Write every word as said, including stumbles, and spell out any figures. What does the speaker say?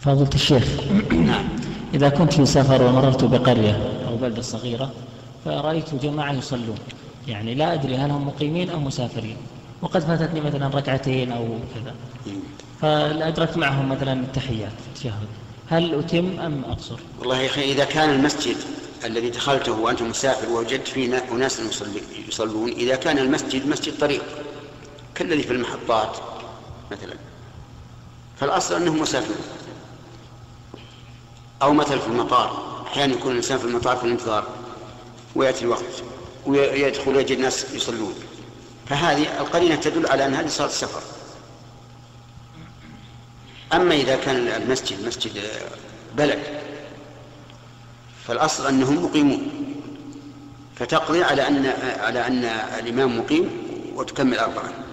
فضيلة الشيخ، إذا كنت في سفر ومررت بقرية أو بلدة صغيرة فرأيت جماعة يصلون، يعني لا أدري هل هم مقيمين أو مسافرين، وقد فاتتني مثلا ركعتين أو كذا، فأدركت معهم مثلا التحيات التشهد، هل أتم أم أقصر؟ والله يا أخي، إذا كان المسجد الذي دخلته وأنت مسافر ووجدت فيه أناس يصلون، إذا كان المسجد مسجد طريق كالذي في المحطات مثلا، فالأصل أنهم مسافرون، أو مثلا في المطار، أحيانا يكون الإنسان في المطار في الانتظار ويأتي الوقت ويدخل ويجد ناس يصلون، فهذه القرينة تدل على أن هذه صلاة السفر. أما إذا كان المسجد مسجد بلد فالأصل أنهم مقيمون، فتقضي على أن, على أن الإمام مقيم وتكمل أربعة.